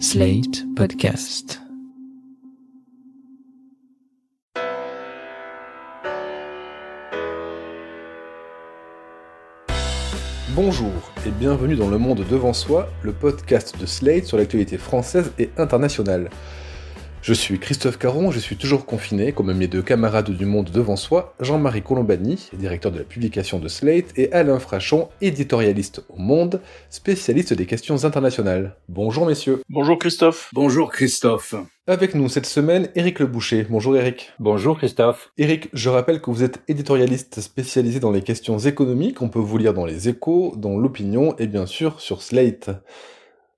Slate Podcast. Bonjour et bienvenue dans Le Monde Devant Soi, le podcast de Slate sur l'actualité française et internationale. Je suis Christophe Caron, je suis toujours confiné, comme mes deux camarades du Monde Devant Soi, Jean-Marie Colombani, directeur de la publication de Slate, et Alain Frachon, éditorialiste au Monde, spécialiste des questions internationales. Bonjour messieurs. Bonjour Christophe. Bonjour Christophe. Avec nous cette semaine, Eric Leboucher. Bonjour Eric. Bonjour Christophe. Eric, je rappelle que vous êtes éditorialiste spécialisé dans les questions économiques, on peut vous lire dans les Échos, dans l'Opinion et bien sûr sur Slate.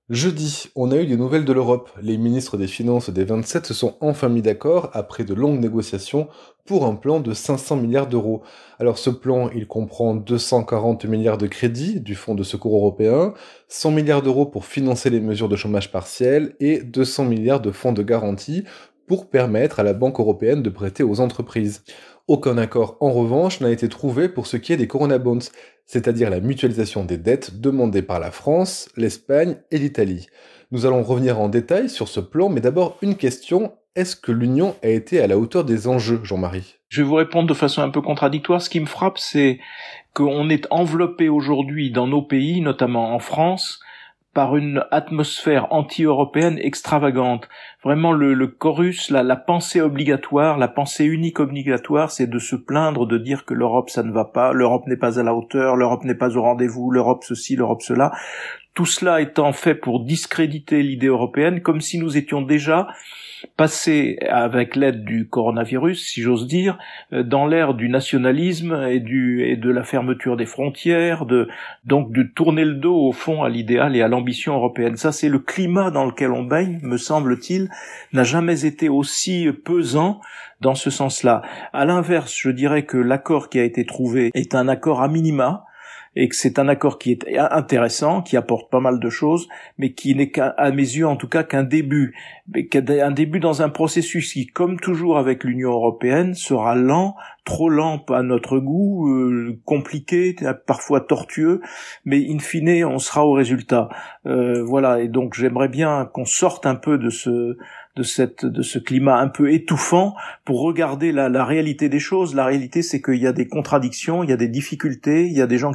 Jeudi, on a eu des nouvelles de l'Europe. Les ministres des Finances des 27 se sont enfin mis d'accord, après de longues négociations, pour un plan de 500 milliards d'euros. Alors ce plan, il comprend 240 milliards de crédits du Fonds de secours européen, 100 milliards d'euros pour financer les mesures de chômage partiel et 200 milliards de fonds de garantie pour permettre à la Banque européenne de prêter aux entreprises. Aucun accord, en revanche, n'a été trouvé pour ce qui est des coronabonds, c'est-à-dire la mutualisation des dettes demandées par la France, l'Espagne et l'Italie. Nous allons revenir en détail sur ce plan, mais d'abord une question, est-ce que l'Union a été à la hauteur des enjeux, Jean-Marie ? Je vais vous répondre de façon un peu contradictoire. Ce qui me frappe, c'est qu'on est enveloppé aujourd'hui dans nos pays, notamment en France, par une atmosphère anti-européenne extravagante. Vraiment, le chorus, la pensée obligatoire, la pensée unique obligatoire, c'est de se plaindre, de dire que l'Europe, ça ne va pas, l'Europe n'est pas à la hauteur, l'Europe n'est pas au rendez-vous, l'Europe ceci, l'Europe cela. Tout cela étant fait pour discréditer l'idée européenne, comme si nous étions déjà passés, avec l'aide du coronavirus, si j'ose dire, dans l'ère du nationalisme et de la fermeture des frontières, donc de tourner le dos au fond à l'idéal et à l'ambition européenne. Ça, c'est le climat dans lequel on baigne, me semble-t-il, n'a jamais été aussi pesant dans ce sens-là. À l'inverse, je dirais que l'accord qui a été trouvé est un accord à minima, et que c'est un accord qui est intéressant, qui apporte pas mal de choses, mais qui n'est qu'à mes yeux en tout cas qu'un début. Un début dans un processus qui, comme toujours avec l'Union européenne, sera lent, trop lent à notre goût, compliqué, parfois tortueux, mais in fine, on sera au résultat. Voilà, et donc j'aimerais bien qu'on sorte un peu de ce climat un peu étouffant pour regarder la réalité des choses. La réalité, c'est qu'il y a des contradictions, il y a des difficultés, il y a des gens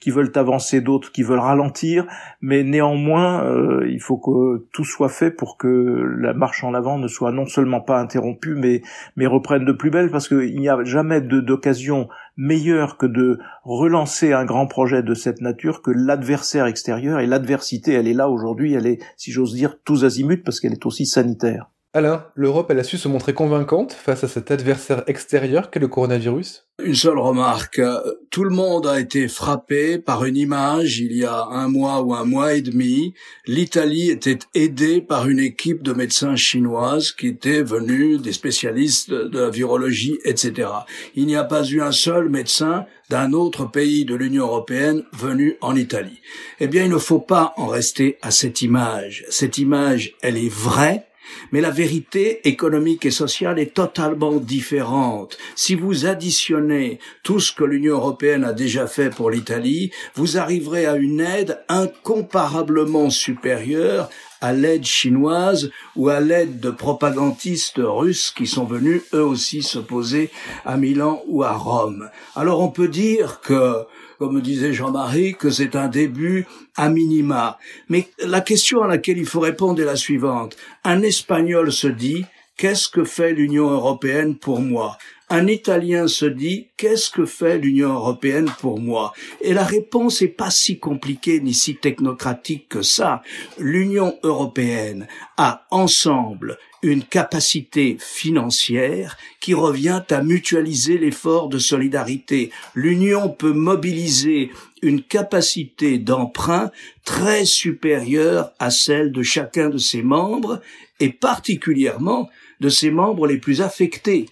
qui veulent avancer, d'autres qui veulent ralentir, mais néanmoins, il faut que tout soit fait pour que la marche en avant ne soit non seulement pas interrompue, mais reprenne de plus belle, parce qu'il n'y a jamais d'occasion meilleure que de relancer un grand projet de cette nature que l'adversaire extérieur, et l'adversité, elle est là aujourd'hui, elle est, si j'ose dire, tous azimuts, parce qu'elle est aussi sanitaire. Alain, l'Europe, elle a su se montrer convaincante face à cet adversaire extérieur qu'est le coronavirus ? Une seule remarque. Tout le monde a été frappé par une image il y a un mois ou un mois et demi. L'Italie était aidée par une équipe de médecins chinoises qui étaient venus, des spécialistes de la virologie, etc. Il n'y a pas eu un seul médecin d'un autre pays de l'Union européenne venu en Italie. Eh bien, il ne faut pas en rester à cette image. Cette image, elle est vraie. Mais la vérité économique et sociale est totalement différente. Si vous additionnez tout ce que l'Union européenne a déjà fait pour l'Italie, vous arriverez à une aide incomparablement supérieure à l'aide chinoise ou à l'aide de propagandistes russes qui sont venus eux aussi s'opposer à Milan ou à Rome. Alors on peut dire que, comme disait Jean-Marie, que c'est un début à minima. Mais la question à laquelle il faut répondre est la suivante. Un Espagnol se dit « Qu'est-ce que fait l'Union européenne pour moi ?» Un Italien se dit « Qu'est-ce que fait l'Union européenne pour moi ?» Et la réponse n'est pas si compliquée ni si technocratique que ça. L'Union européenne a ensemble une capacité financière qui revient à mutualiser l'effort de solidarité. L'Union peut mobiliser une capacité d'emprunt très supérieure à celle de chacun de ses membres, et particulièrement de ses membres les plus affectés.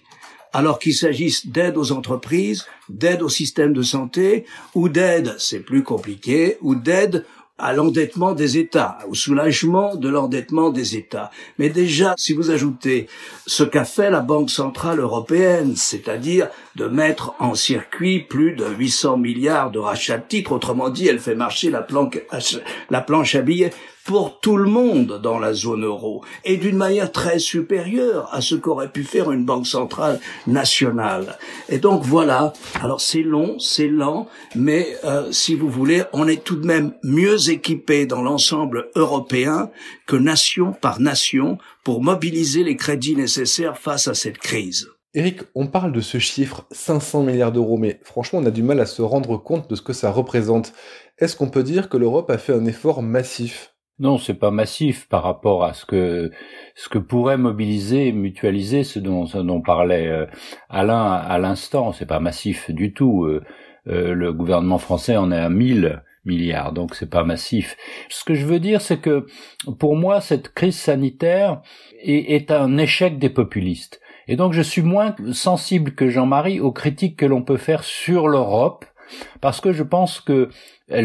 Alors qu'il s'agisse d'aide aux entreprises, d'aide au système de santé, ou d'aide, c'est plus compliqué, ou d'aide à l'endettement des États, au soulagement de l'endettement des États. Mais déjà, si vous ajoutez ce qu'a fait la Banque Centrale Européenne, c'est-à-dire de mettre en circuit plus de 800 milliards de rachats de titres, autrement dit, elle fait marcher la planche à billets pour tout le monde dans la zone euro, et d'une manière très supérieure à ce qu'aurait pu faire une banque centrale nationale. Et donc voilà, alors c'est long, c'est lent, mais si vous voulez, on est tout de même mieux équipé dans l'ensemble européen que nation par nation pour mobiliser les crédits nécessaires face à cette crise. Eric, on parle de ce chiffre 500 milliards d'euros, mais franchement, on a du mal à se rendre compte de ce que ça représente. Est-ce qu'on peut dire que l'Europe a fait un effort massif ? Non, c'est pas massif par rapport à ce que pourrait mobiliser, mutualiser ce dont parlait Alain à l'instant. C'est pas massif du tout. Le gouvernement français en est à 1 000 milliards, donc c'est pas massif. Ce que je veux dire, c'est que pour moi, cette crise sanitaire est un échec des populistes. Et donc je suis moins sensible que Jean-Marie aux critiques que l'on peut faire sur l'Europe, parce que je pense que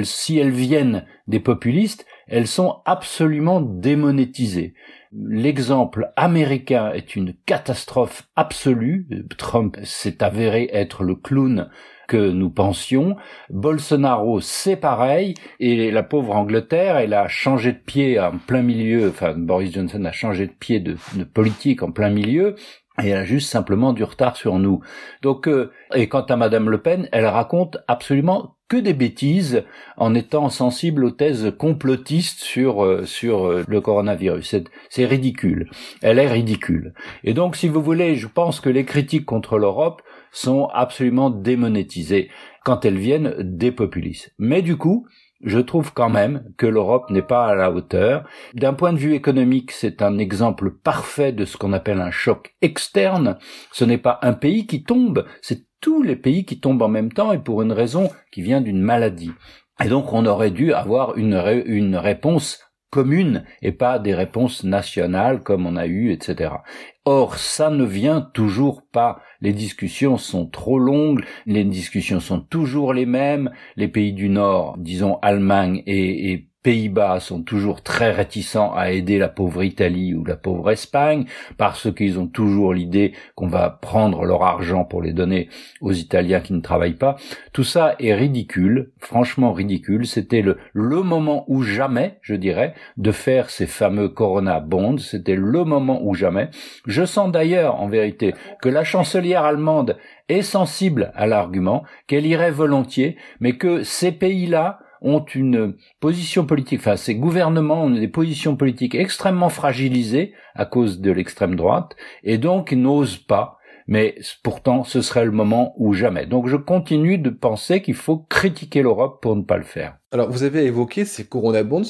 si elles viennent des populistes, elles sont absolument démonétisées. L'exemple américain est une catastrophe absolue. Trump s'est avéré être le clown que nous pensions. Bolsonaro, c'est pareil. Et la pauvre Angleterre, elle a changé de pied en plein milieu. Enfin, Boris Johnson a changé de pied de politique en plein milieu. Et elle a juste simplement du retard sur nous. Donc, et quant à Madame Le Pen, elle raconte absolument que des bêtises en étant sensible aux thèses complotistes sur le coronavirus. C'est ridicule. Elle est ridicule. Et donc, si vous voulez, je pense que les critiques contre l'Europe sont absolument démonétisées quand elles viennent des populistes. Mais du coup, je trouve quand même que l'Europe n'est pas à la hauteur. D'un point de vue économique, c'est un exemple parfait de ce qu'on appelle un choc externe. Ce n'est pas un pays qui tombe, c'est tous les pays qui tombent en même temps et pour une raison qui vient d'une maladie. Et donc on aurait dû avoir une réponse commune et pas des réponses nationales comme on a eu, etc. Or, ça ne vient toujours pas. Les discussions sont trop longues, les discussions sont toujours les mêmes. Les pays du Nord, disons Allemagne et Pays-Bas sont toujours très réticents à aider la pauvre Italie ou la pauvre Espagne parce qu'ils ont toujours l'idée qu'on va prendre leur argent pour les donner aux Italiens qui ne travaillent pas. Tout ça est ridicule, franchement ridicule. C'était le moment ou jamais, je dirais, de faire ces fameux coronabonds. C'était le moment ou jamais. Je sens d'ailleurs, en vérité, que la chancelière allemande est sensible à l'argument, qu'elle irait volontiers, mais que ces pays-là ont une position politique, enfin ces gouvernements ont des positions politiques extrêmement fragilisées à cause de l'extrême droite, et donc ils n'osent pas, mais pourtant ce serait le moment ou jamais. Donc je continue de penser qu'il faut critiquer l'Europe pour ne pas le faire. Alors vous avez évoqué ces coronabonds,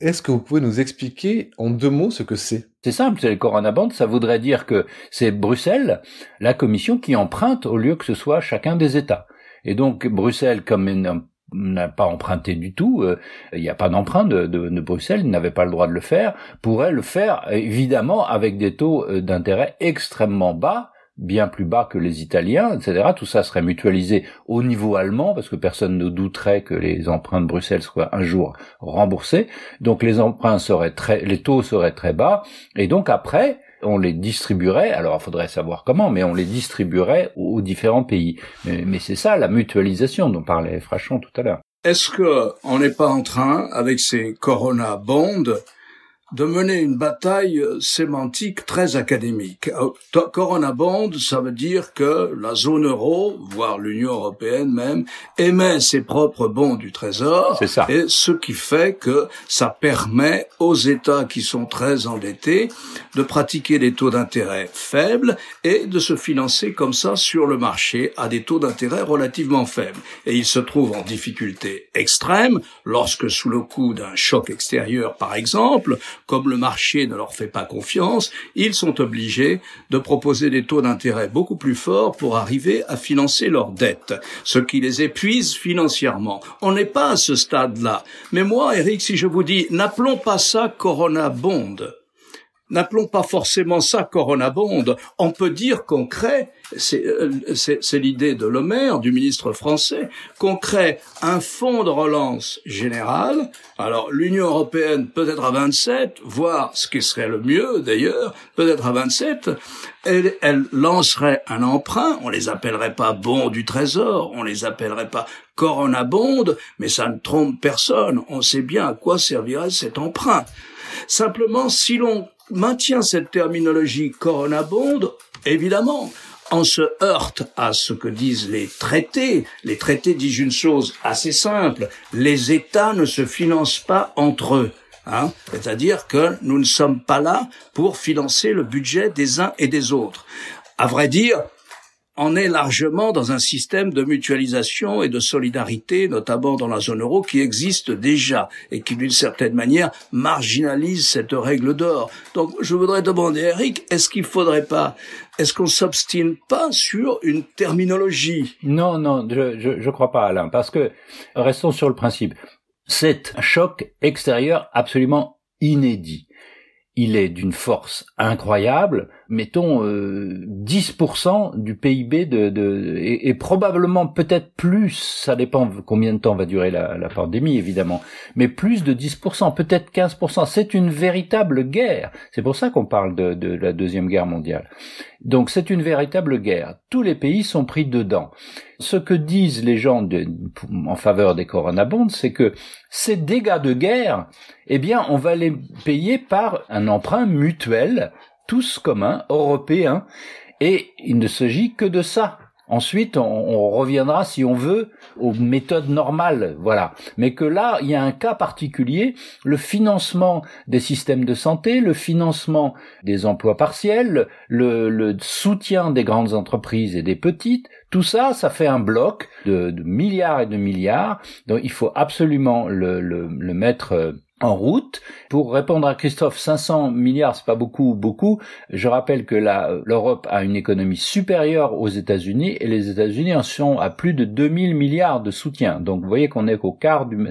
est-ce que vous pouvez nous expliquer en 2 mots ce que c'est ? C'est simple, c'est les coronabonds, ça voudrait dire que c'est Bruxelles, la Commission, qui emprunte au lieu que ce soit chacun des États. Et donc Bruxelles, comme une n'a pas emprunté du tout, il n'y a pas d'emprunt de Bruxelles, il n'avait pas le droit de le faire, pourrait le faire évidemment avec des taux d'intérêt extrêmement bas, bien plus bas que les Italiens, etc. Tout ça serait mutualisé au niveau allemand, parce que personne ne douterait que les emprunts de Bruxelles soient un jour remboursés, donc les taux seraient très bas, et donc après, on les distribuerait, alors il faudrait savoir comment, mais on les distribuerait aux différents pays. Mais c'est ça la mutualisation dont parlait Frachon tout à l'heure. Est-ce qu'on n'est pas en train, avec ces coronabonds, de mener une bataille sémantique très académique? Coronabonds, ça veut dire que la zone euro, voire l'Union européenne même, émet ses propres bons du Trésor. C'est ça. Et ce qui fait que ça permet aux États qui sont très endettés de pratiquer des taux d'intérêt faibles et de se financer comme ça sur le marché à des taux d'intérêt relativement faibles. Et ils se trouvent en difficulté extrême lorsque, sous le coup d'un choc extérieur par exemple, comme le marché ne leur fait pas confiance, ils sont obligés de proposer des taux d'intérêt beaucoup plus forts pour arriver à financer leurs dettes, ce qui les épuise financièrement. On n'est pas à ce stade-là. Mais moi, Eric, si je vous dis, n'appelons pas ça coronabond. N'appelons pas forcément ça coronabonde. On peut dire qu'on crée, c'est l'idée de Le Maire, du ministre français, qu'on crée un fonds de relance général. Alors l'Union européenne peut-être à 27, voire ce qui serait le mieux d'ailleurs, peut-être à 27, elle lancerait un emprunt. On les appellerait pas bons du trésor, on les appellerait pas coronabondes, mais ça ne trompe personne. On sait bien à quoi servirait cet emprunt. Simplement, si l'on maintient cette terminologie coronabonde, évidemment, on se heurte à ce que disent les traités. Les traités disent une chose assez simple, les États ne se financent pas entre eux. Hein, c'est-à-dire que nous ne sommes pas là pour financer le budget des uns et des autres. À vrai dire, on est largement dans un système de mutualisation et de solidarité, notamment dans la zone euro, qui existe déjà et qui, d'une certaine manière, marginalise cette règle d'or. Donc, je voudrais demander à Eric, est-ce qu'on s'obstine pas sur une terminologie? Non, je crois pas, Alain, parce que, restons sur le principe. C'est un choc extérieur absolument inédit. Il est d'une force incroyable, mettons 10% du PIB et probablement peut-être plus, ça dépend combien de temps va durer la pandémie évidemment, mais plus de 10%, peut-être 15%, c'est une véritable guerre. C'est pour ça qu'on parle de la Deuxième Guerre mondiale. Donc c'est une véritable guerre. Tous les pays sont pris dedans. Ce que disent les gens en faveur des coronabonds, c'est que ces dégâts de guerre, eh bien, on va les payer par un emprunt mutuel, tous communs, européens, et il ne s'agit que de ça. Ensuite, on reviendra, si on veut, aux méthodes normales, voilà. Mais que là, il y a un cas particulier, le financement des systèmes de santé, le financement des emplois partiels, le soutien des grandes entreprises et des petites, tout ça, ça fait un bloc de milliards et de milliards, donc il faut absolument le mettre en route. Pour répondre à Christophe, 500 milliards, c'est pas beaucoup. Je rappelle que l'Europe a une économie supérieure aux États-Unis et les États-Unis en sont à plus de 2000 milliards de soutien. Donc, vous voyez qu'on est qu'au quart du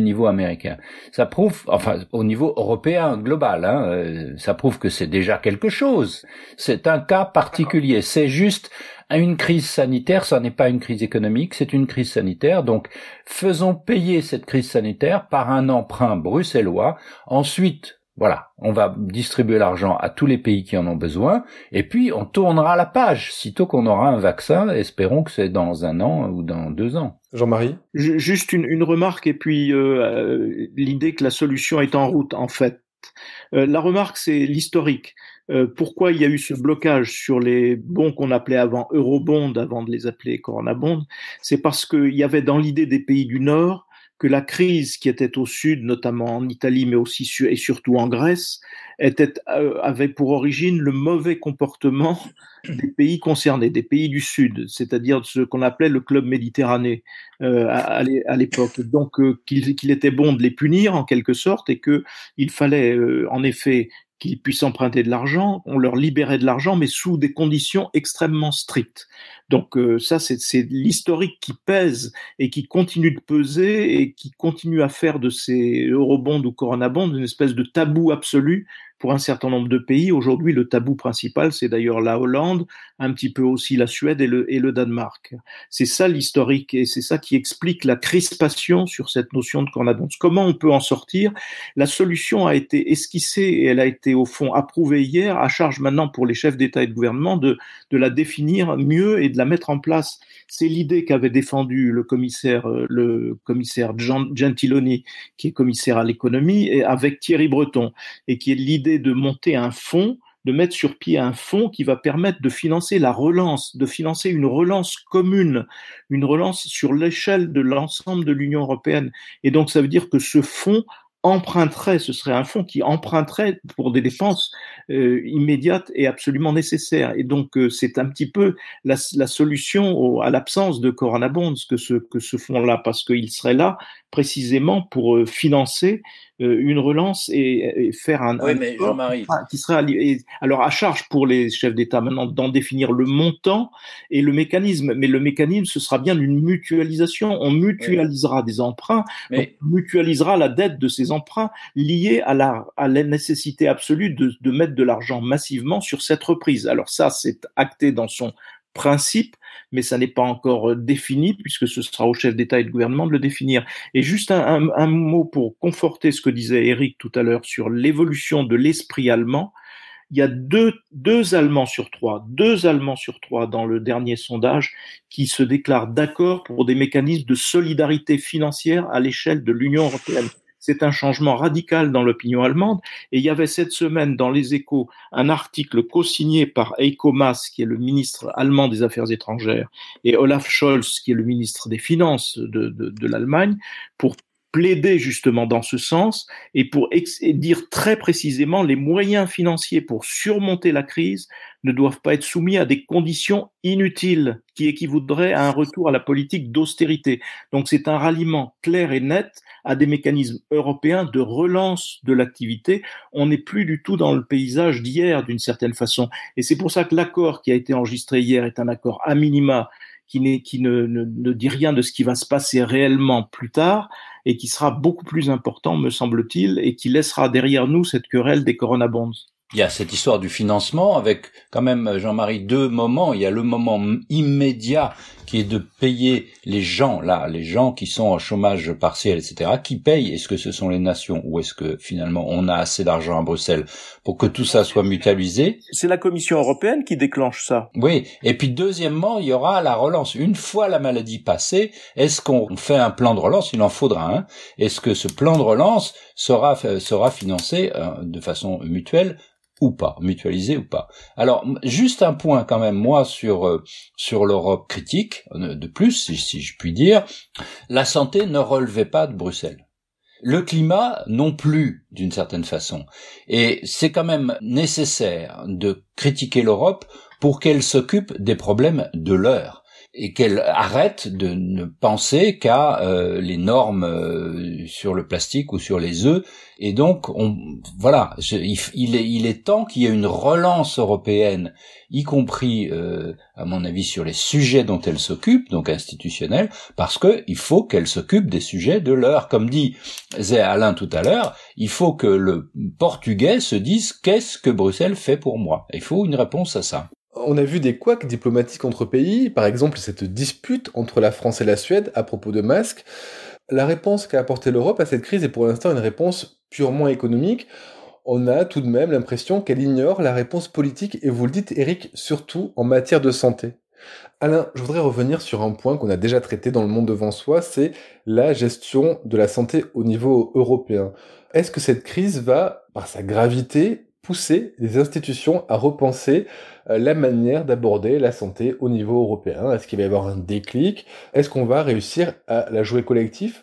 niveau américain. Ça prouve, enfin, au niveau européen global, ça prouve que c'est déjà quelque chose. C'est un cas particulier. C'est juste une crise sanitaire, ça n'est pas une crise économique, c'est une crise sanitaire. Donc, faisons payer cette crise sanitaire par un emprunt bruxellois. Ensuite, voilà, on va distribuer l'argent à tous les pays qui en ont besoin. Et puis, on tournera la page. Sitôt qu'on aura un vaccin, espérons que c'est dans 1 an ou dans 2 ans. Jean-Marie ? Juste une remarque et puis l'idée que la solution est en route, en fait. La remarque, c'est l'historique. Pourquoi il y a eu ce blocage sur les bons qu'on appelait avant eurobonds, avant de les appeler coronabonds, c'est parce qu'il y avait dans l'idée des pays du Nord que la crise qui était au Sud, notamment en Italie, mais aussi et surtout en Grèce, avait pour origine le mauvais comportement des pays concernés, des pays du Sud, c'est-à-dire ce qu'on appelait le club méditerranéen à l'époque. Donc qu'il était bon de les punir en quelque sorte et qu'il fallait en effet qu'ils puissent emprunter de l'argent, on leur libérait de l'argent, mais sous des conditions extrêmement strictes. Donc ça, c'est l'historique qui pèse et qui continue de peser et qui continue à faire de ces eurobonds ou coronabonds une espèce de tabou absolu pour un certain nombre de pays. Aujourd'hui, le tabou principal, c'est d'ailleurs la Hollande, un petit peu aussi la Suède et le Danemark. C'est ça l'historique et c'est ça qui explique la crispation sur cette notion de coronabonds. Comment on peut en sortir ? La solution a été esquissée et elle a été au fond approuvée hier, à charge maintenant pour les chefs d'État et de gouvernement de la définir mieux et de la mettre en place. C'est l'idée qu'avait défendue le commissaire Gentiloni, qui est commissaire à l'économie, et avec Thierry Breton, et qui est l'idée de monter un fonds, de mettre sur pied un fonds qui va permettre de financer la relance, de financer une relance commune, une relance sur l'échelle de l'ensemble de l'Union européenne. Et donc, ça veut dire que ce fonds emprunterait, ce serait un fonds qui emprunterait pour des dépenses immédiates et absolument nécessaires. Et donc, c'est un petit peu la solution à l'absence de coronabonds que ce fonds-là, parce qu'il serait là précisément pour financer une relance et faire un, oui, un mais Jean-Marie. Qui serait alors à charge pour les chefs d'État maintenant d'en définir le montant et le mécanisme. Mais le mécanisme, ce sera bien une mutualisation. On mutualisera des emprunts, mais... on mutualisera la dette de ces emprunts liés à la nécessité absolue de mettre de l'argent massivement sur cette reprise. Alors ça, c'est acté dans son principe, mais ça n'est pas encore défini puisque ce sera aux chefs d'État et de gouvernement de le définir. Et juste un mot pour conforter ce que disait Eric tout à l'heure sur l'évolution de l'esprit allemand. Il y a deux Allemands sur trois dans le dernier sondage qui se déclarent d'accord pour des mécanismes de solidarité financière à l'échelle de l'Union européenne. C'est un changement radical dans l'opinion allemande. Et il y avait cette semaine dans les Échos un article co-signé par Heiko Maas, qui est le ministre allemand des Affaires étrangères, et Olaf Scholz, qui est le ministre des Finances de l'Allemagne, pour plaider justement dans ce sens et pour dire très précisément les moyens financiers pour surmonter la crise ne doivent pas être soumis à des conditions inutiles qui équivaudraient à un retour à la politique d'austérité. Donc c'est un ralliement clair et net à des mécanismes européens de relance de l'activité. On n'est plus du tout dans le paysage d'hier d'une certaine façon. Et c'est pour ça que l'accord qui a été enregistré hier est un accord a minima qui ne dit rien de ce qui va se passer réellement plus tard et qui sera beaucoup plus important, me semble-t-il, et qui laissera derrière nous cette querelle des coronabonds. Il y a cette histoire du financement avec quand même, Jean-Marie, deux moments. Il y a le moment immédiat qui est de payer les gens qui sont en chômage partiel, etc., qui payent. Est-ce que ce sont les nations ou est-ce que finalement on a assez d'argent à Bruxelles pour que tout ça soit mutualisé ? C'est la Commission européenne qui déclenche ça. Oui. Et puis deuxièmement, il y aura la relance. Une fois la maladie passée, est-ce qu'on fait un plan de relance ? Il en faudra un. Est-ce que ce plan de relance sera financé de façon mutuelle ? Ou pas, mutualisé ou pas. Alors, juste un point quand même, moi, sur l'Europe critique, de plus, si je puis dire, la santé ne relevait pas de Bruxelles. Le climat non plus, d'une certaine façon. Et c'est quand même nécessaire de critiquer l'Europe pour qu'elle s'occupe des problèmes de l'heure. Et qu'elle arrête de ne penser qu'à les normes sur le plastique ou sur les œufs. Et donc, il est temps qu'il y ait une relance européenne, y compris, à mon avis, sur les sujets dont elle s'occupe, donc institutionnels, parce que il faut qu'elle s'occupe des sujets de l'heure. Comme dit Alain tout à l'heure, il faut que le portugais se dise « qu'est-ce que Bruxelles fait pour moi ?» Il faut une réponse à ça. On a vu des couacs diplomatiques entre pays, par exemple cette dispute entre la France et la Suède à propos de masques. La réponse qu'a apportée l'Europe à cette crise est pour l'instant une réponse purement économique. On a tout de même l'impression qu'elle ignore la réponse politique, et vous le dites Eric, surtout en matière de santé. Alain, je voudrais revenir sur un point qu'on a déjà traité dans Le Monde Devant Soi, c'est la gestion de la santé au niveau européen. Est-ce que cette crise va, par sa gravité, pousser les institutions à repenser la manière d'aborder la santé au niveau européen? Est-ce qu'il va y avoir un déclic? Est-ce qu'on va réussir à la jouer collectif?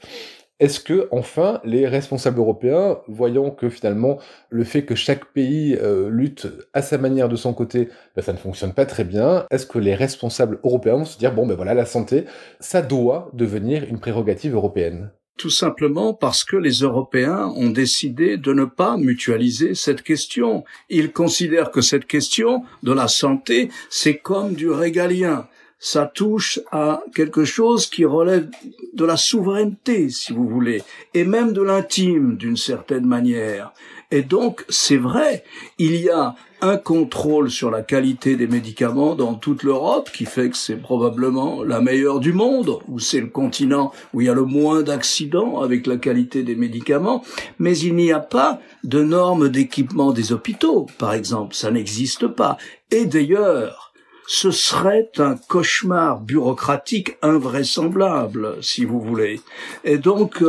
Est-ce que, enfin, les responsables européens, voyant que finalement le fait que chaque pays lutte à sa manière de son côté, ça ne fonctionne pas très bien, est-ce que les responsables européens vont se dire « bon, la santé, ça doit devenir une prérogative européenne ». Tout simplement parce que les Européens ont décidé de ne pas mutualiser cette question. Ils considèrent que cette question de la santé, c'est comme du régalien. Ça touche à quelque chose qui relève de la souveraineté, si vous voulez, et même de l'intime, d'une certaine manière. Et donc, c'est vrai, il y a un contrôle sur la qualité des médicaments dans toute l'Europe qui fait que c'est probablement la meilleure du monde, ou c'est le continent où il y a le moins d'accidents avec la qualité des médicaments, mais il n'y a pas de normes d'équipement des hôpitaux, par exemple, ça n'existe pas. Et d'ailleurs, ce serait un cauchemar bureaucratique invraisemblable, si vous voulez. Et donc,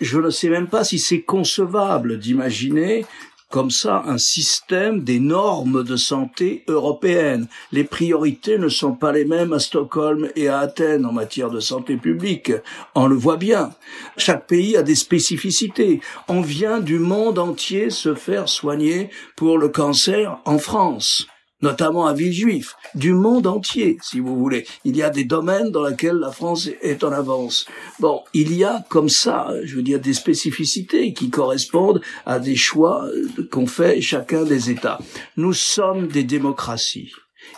je ne sais même pas si c'est concevable d'imaginer comme ça un système des normes de santé européennes. Les priorités ne sont pas les mêmes à Stockholm et à Athènes en matière de santé publique. On le voit bien. Chaque pays a des spécificités. On vient du monde entier se faire soigner pour le cancer en France. notamment à Villejuif, du monde entier, si vous voulez. Il y a des domaines dans lesquels la France est en avance. Bon, il y a comme ça, je veux dire, des spécificités qui correspondent à des choix qu'ont fait chacun des États. Nous sommes des démocraties.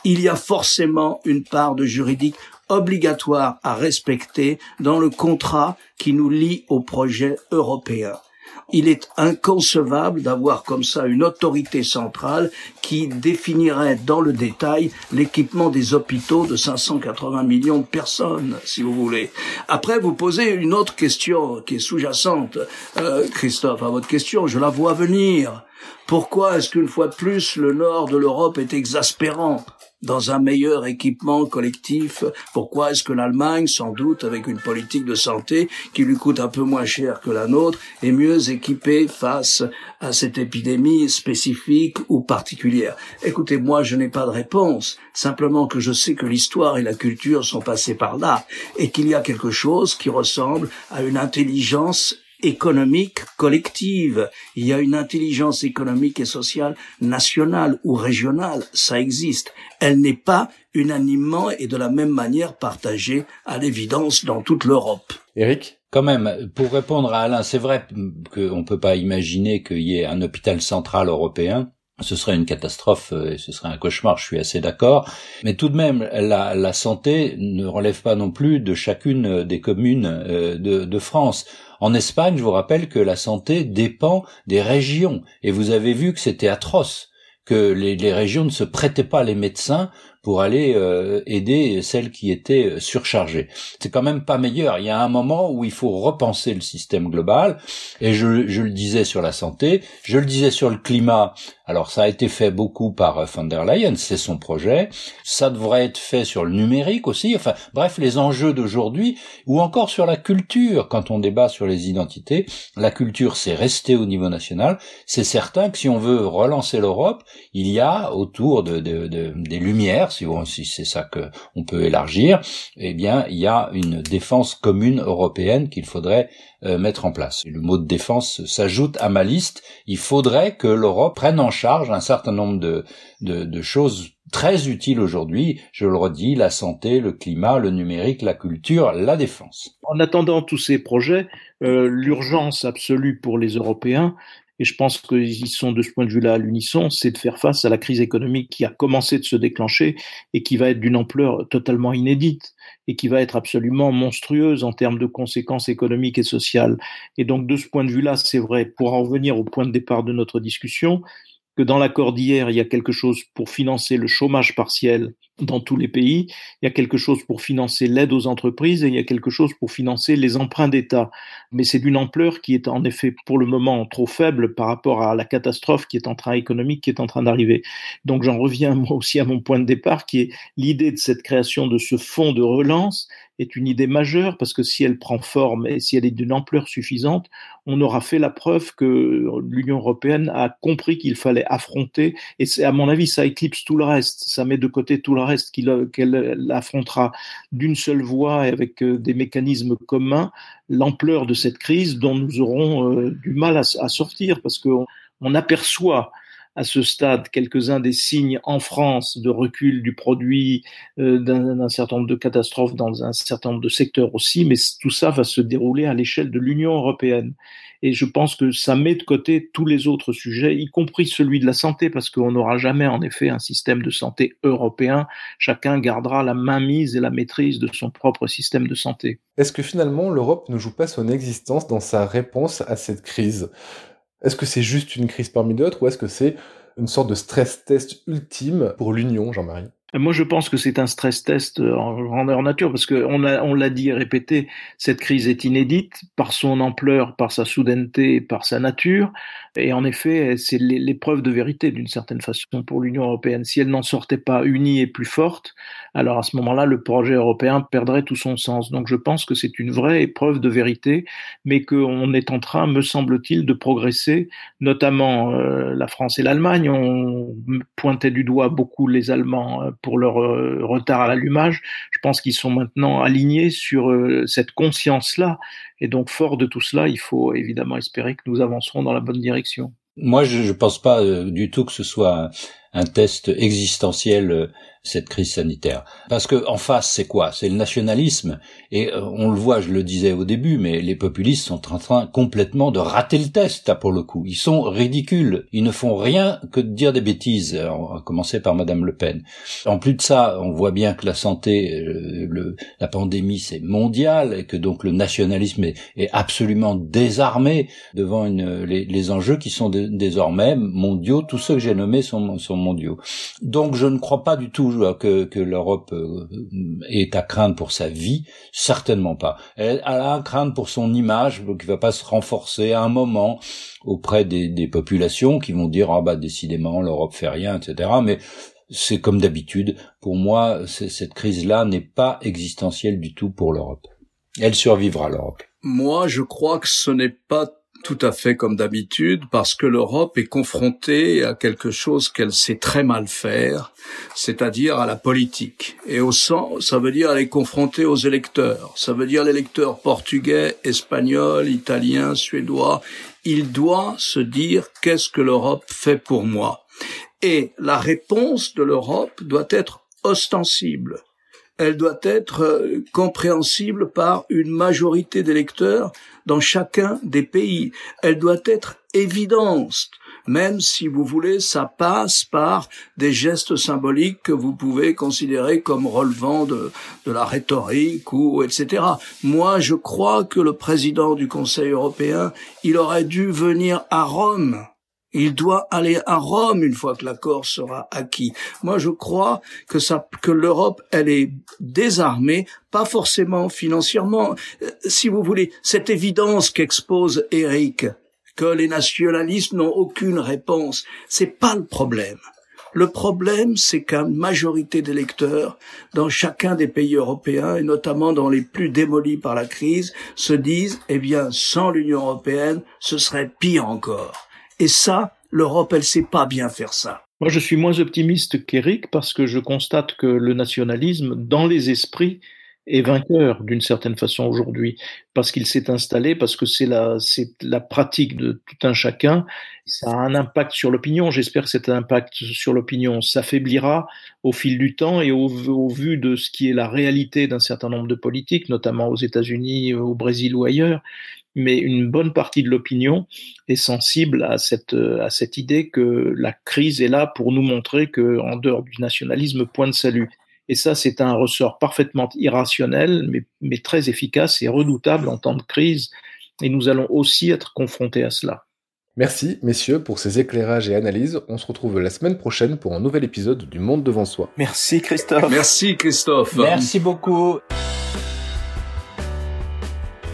Il y a forcément une part de juridique obligatoire à respecter dans le contrat qui nous lie au projet européen. Il est inconcevable d'avoir comme ça une autorité centrale qui définirait dans le détail l'équipement des hôpitaux de 580 millions de personnes, si vous voulez. Après, vous posez une autre question qui est sous-jacente, Christophe, à votre question, je la vois venir. Pourquoi est-ce qu'une fois de plus le nord de l'Europe est exaspérant ? Dans un meilleur équipement collectif, pourquoi est-ce que l'Allemagne, sans doute avec une politique de santé qui lui coûte un peu moins cher que la nôtre, est mieux équipée face à cette épidémie spécifique ou particulière? Écoutez, moi je n'ai pas de réponse, simplement que je sais que l'histoire et la culture sont passées par là et qu'il y a quelque chose qui ressemble à une intelligence économique collective. Il y a une intelligence économique et sociale nationale ou régionale, ça existe. Elle n'est pas unanimement et de la même manière partagée à l'évidence dans toute l'Europe. Eric ? Quand même, pour répondre à Alain, c'est vrai qu'on peut pas imaginer qu'il y ait un hôpital central européen. Ce serait une catastrophe et ce serait un cauchemar, je suis assez d'accord. Mais tout de même, la santé ne relève pas non plus de chacune des communes de France. En Espagne, je vous rappelle que la santé dépend des régions. Et vous avez vu que c'était atroce, que les régions ne se prêtaient pas les médecins pour aller aider celles qui étaient surchargées. C'est quand même pas meilleur. Il y a un moment où il faut repenser le système global, et je le disais sur la santé, je le disais sur le climat. Alors ça a été fait beaucoup par von der Leyen, c'est son projet. Ça devrait être fait sur le numérique aussi. Enfin, bref, les enjeux d'aujourd'hui, ou encore sur la culture. Quand on débat sur les identités, la culture, c'est resté au niveau national. C'est certain que si on veut relancer l'Europe, il y a autour des lumières, si c'est ça que on peut élargir, eh bien, il y a une défense commune européenne qu'il faudrait mettre en place. Le mot de défense s'ajoute à ma liste. Il faudrait que l'Europe prenne en charge un certain nombre de choses très utiles aujourd'hui. Je le redis, la santé, le climat, le numérique, la culture, la défense. En attendant tous ces projets, l'urgence absolue pour les Européens, et je pense qu'ils sont de ce point de vue-là à l'unisson, c'est de faire face à la crise économique qui a commencé de se déclencher et qui va être d'une ampleur totalement inédite et qui va être absolument monstrueuse en termes de conséquences économiques et sociales. Et donc, de ce point de vue-là, c'est vrai, pour en revenir au point de départ de notre discussion, que dans l'accord d'hier, il y a quelque chose pour financer le chômage partiel dans tous les pays, il y a quelque chose pour financer l'aide aux entreprises et il y a quelque chose pour financer les emprunts d'État. Mais c'est d'une ampleur qui est en effet pour le moment trop faible par rapport à la catastrophe économique qui est en train d'arriver. Donc j'en reviens moi aussi à mon point de départ qui est l'idée de cette création de ce fonds de relance est une idée majeure parce que si elle prend forme et si elle est d'une ampleur suffisante, on aura fait la preuve que l'Union européenne a compris qu'il fallait affronter et c'est, à mon avis, ça éclipse tout le reste, ça met de côté tout le reste qu'elle affrontera d'une seule voix et avec des mécanismes communs l'ampleur de cette crise dont nous aurons du mal à sortir parce qu'on aperçoit à ce stade quelques-uns des signes en France de recul du produit, d'un certain nombre de catastrophes dans un certain nombre de secteurs aussi, mais tout ça va se dérouler à l'échelle de l'Union européenne. Et je pense que ça met de côté tous les autres sujets, y compris celui de la santé, parce qu'on n'aura jamais en effet un système de santé européen. Chacun gardera la mainmise et la maîtrise de son propre système de santé. Est-ce que finalement l'Europe ne joue pas son existence dans sa réponse à cette crise ? Est-ce que c'est juste une crise parmi d'autres ou est-ce que c'est une sorte de stress test ultime pour l'Union, Jean-Marie ? Moi, je pense que c'est un stress test en grandeur nature parce que on l'a dit et répété, cette crise est inédite par son ampleur, par sa soudaineté, par sa nature. Et en effet, c'est l'épreuve de vérité d'une certaine façon pour l'Union européenne. Si elle n'en sortait pas unie et plus forte, alors à ce moment-là, le projet européen perdrait tout son sens. Donc je pense que c'est une vraie épreuve de vérité, mais qu'on est en train, me semble-t-il, de progresser, notamment la France et l'Allemagne. On pointait du doigt beaucoup les Allemands pour leur retard à l'allumage. Je pense qu'ils sont maintenant alignés sur cette conscience-là. Et donc, fort de tout cela, il faut évidemment espérer que nous avancerons dans la bonne direction. Moi, je pense pas du tout que ce soit un test existentiel, cette crise sanitaire. Parce que en face, c'est quoi? C'est le nationalisme. Et on le voit, je le disais au début, mais les populistes sont en train complètement de rater le test, là, pour le coup. Ils sont ridicules. Ils ne font rien que de dire des bêtises, à commencer par Madame Le Pen. En plus de ça, on voit bien que la santé, la pandémie, c'est mondial, et que donc le nationalisme est absolument désarmé devant les enjeux qui sont désormais mondiaux. Tous ceux que j'ai nommés sont mondiaux. Donc je ne crois pas du tout que l'Europe est à craindre pour sa vie, certainement pas. Elle a à craindre pour son image, qui va pas se renforcer à un moment auprès des populations qui vont dire décidément l'Europe fait rien, etc. Mais c'est comme d'habitude. Pour moi, cette crise-là n'est pas existentielle du tout pour l'Europe. Elle survivra, l'Europe. Moi, je crois que ce n'est pas tout à fait comme d'habitude, parce que l'Europe est confrontée à quelque chose qu'elle sait très mal faire, c'est-à-dire à la politique. Et au sens, ça veut dire elle est confrontée aux électeurs. Ça veut dire l'électeur portugais, espagnol, italien, suédois. Il doit se dire « qu'est-ce que l'Europe fait pour moi ?» Et la réponse de l'Europe doit être ostensible. Elle doit être compréhensible par une majorité d'électeurs dans chacun des pays. Elle doit être évidente, même si vous voulez, ça passe par des gestes symboliques que vous pouvez considérer comme relevant de la rhétorique ou etc. Moi, je crois que le président du Conseil européen, il aurait dû venir à Rome. Il doit aller à Rome une fois que l'accord sera acquis. Moi, je crois que l'Europe, elle est désarmée, pas forcément financièrement. Si vous voulez, cette évidence qu'expose Eric, que les nationalistes n'ont aucune réponse, c'est pas le problème. Le problème, c'est qu'une majorité d'électeurs dans chacun des pays européens, et notamment dans les plus démolis par la crise, se disent, sans l'Union européenne, ce serait pire encore. Et ça, l'Europe, elle sait pas bien faire ça. Moi, je suis moins optimiste qu'Éric parce que je constate que le nationalisme, dans les esprits, est vainqueur d'une certaine façon aujourd'hui, parce qu'il s'est installé, parce que c'est la pratique de tout un chacun. Ça a un impact sur l'opinion. J'espère que cet impact sur l'opinion s'affaiblira au fil du temps et au vu de ce qui est la réalité d'un certain nombre de politiques, notamment aux États-Unis, au Brésil ou ailleurs. Mais une bonne partie de l'opinion est sensible à cette idée que la crise est là pour nous montrer que, en dehors du nationalisme, point de salut. Et ça, c'est un ressort parfaitement irrationnel, mais très efficace et redoutable en temps de crise. Et nous allons aussi être confrontés à cela. Merci, messieurs, pour ces éclairages et analyses. On se retrouve la semaine prochaine pour un nouvel épisode du Monde Devant Soi. Merci, Christophe. Merci, Christophe. Merci beaucoup.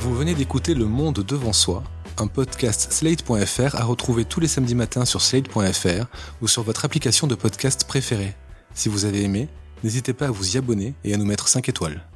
Vous venez d'écouter Le Monde Devant Soi, un podcast Slate.fr à retrouver tous les samedis matins sur Slate.fr ou sur votre application de podcast préférée. Si vous avez aimé, n'hésitez pas à vous y abonner et à nous mettre 5 étoiles.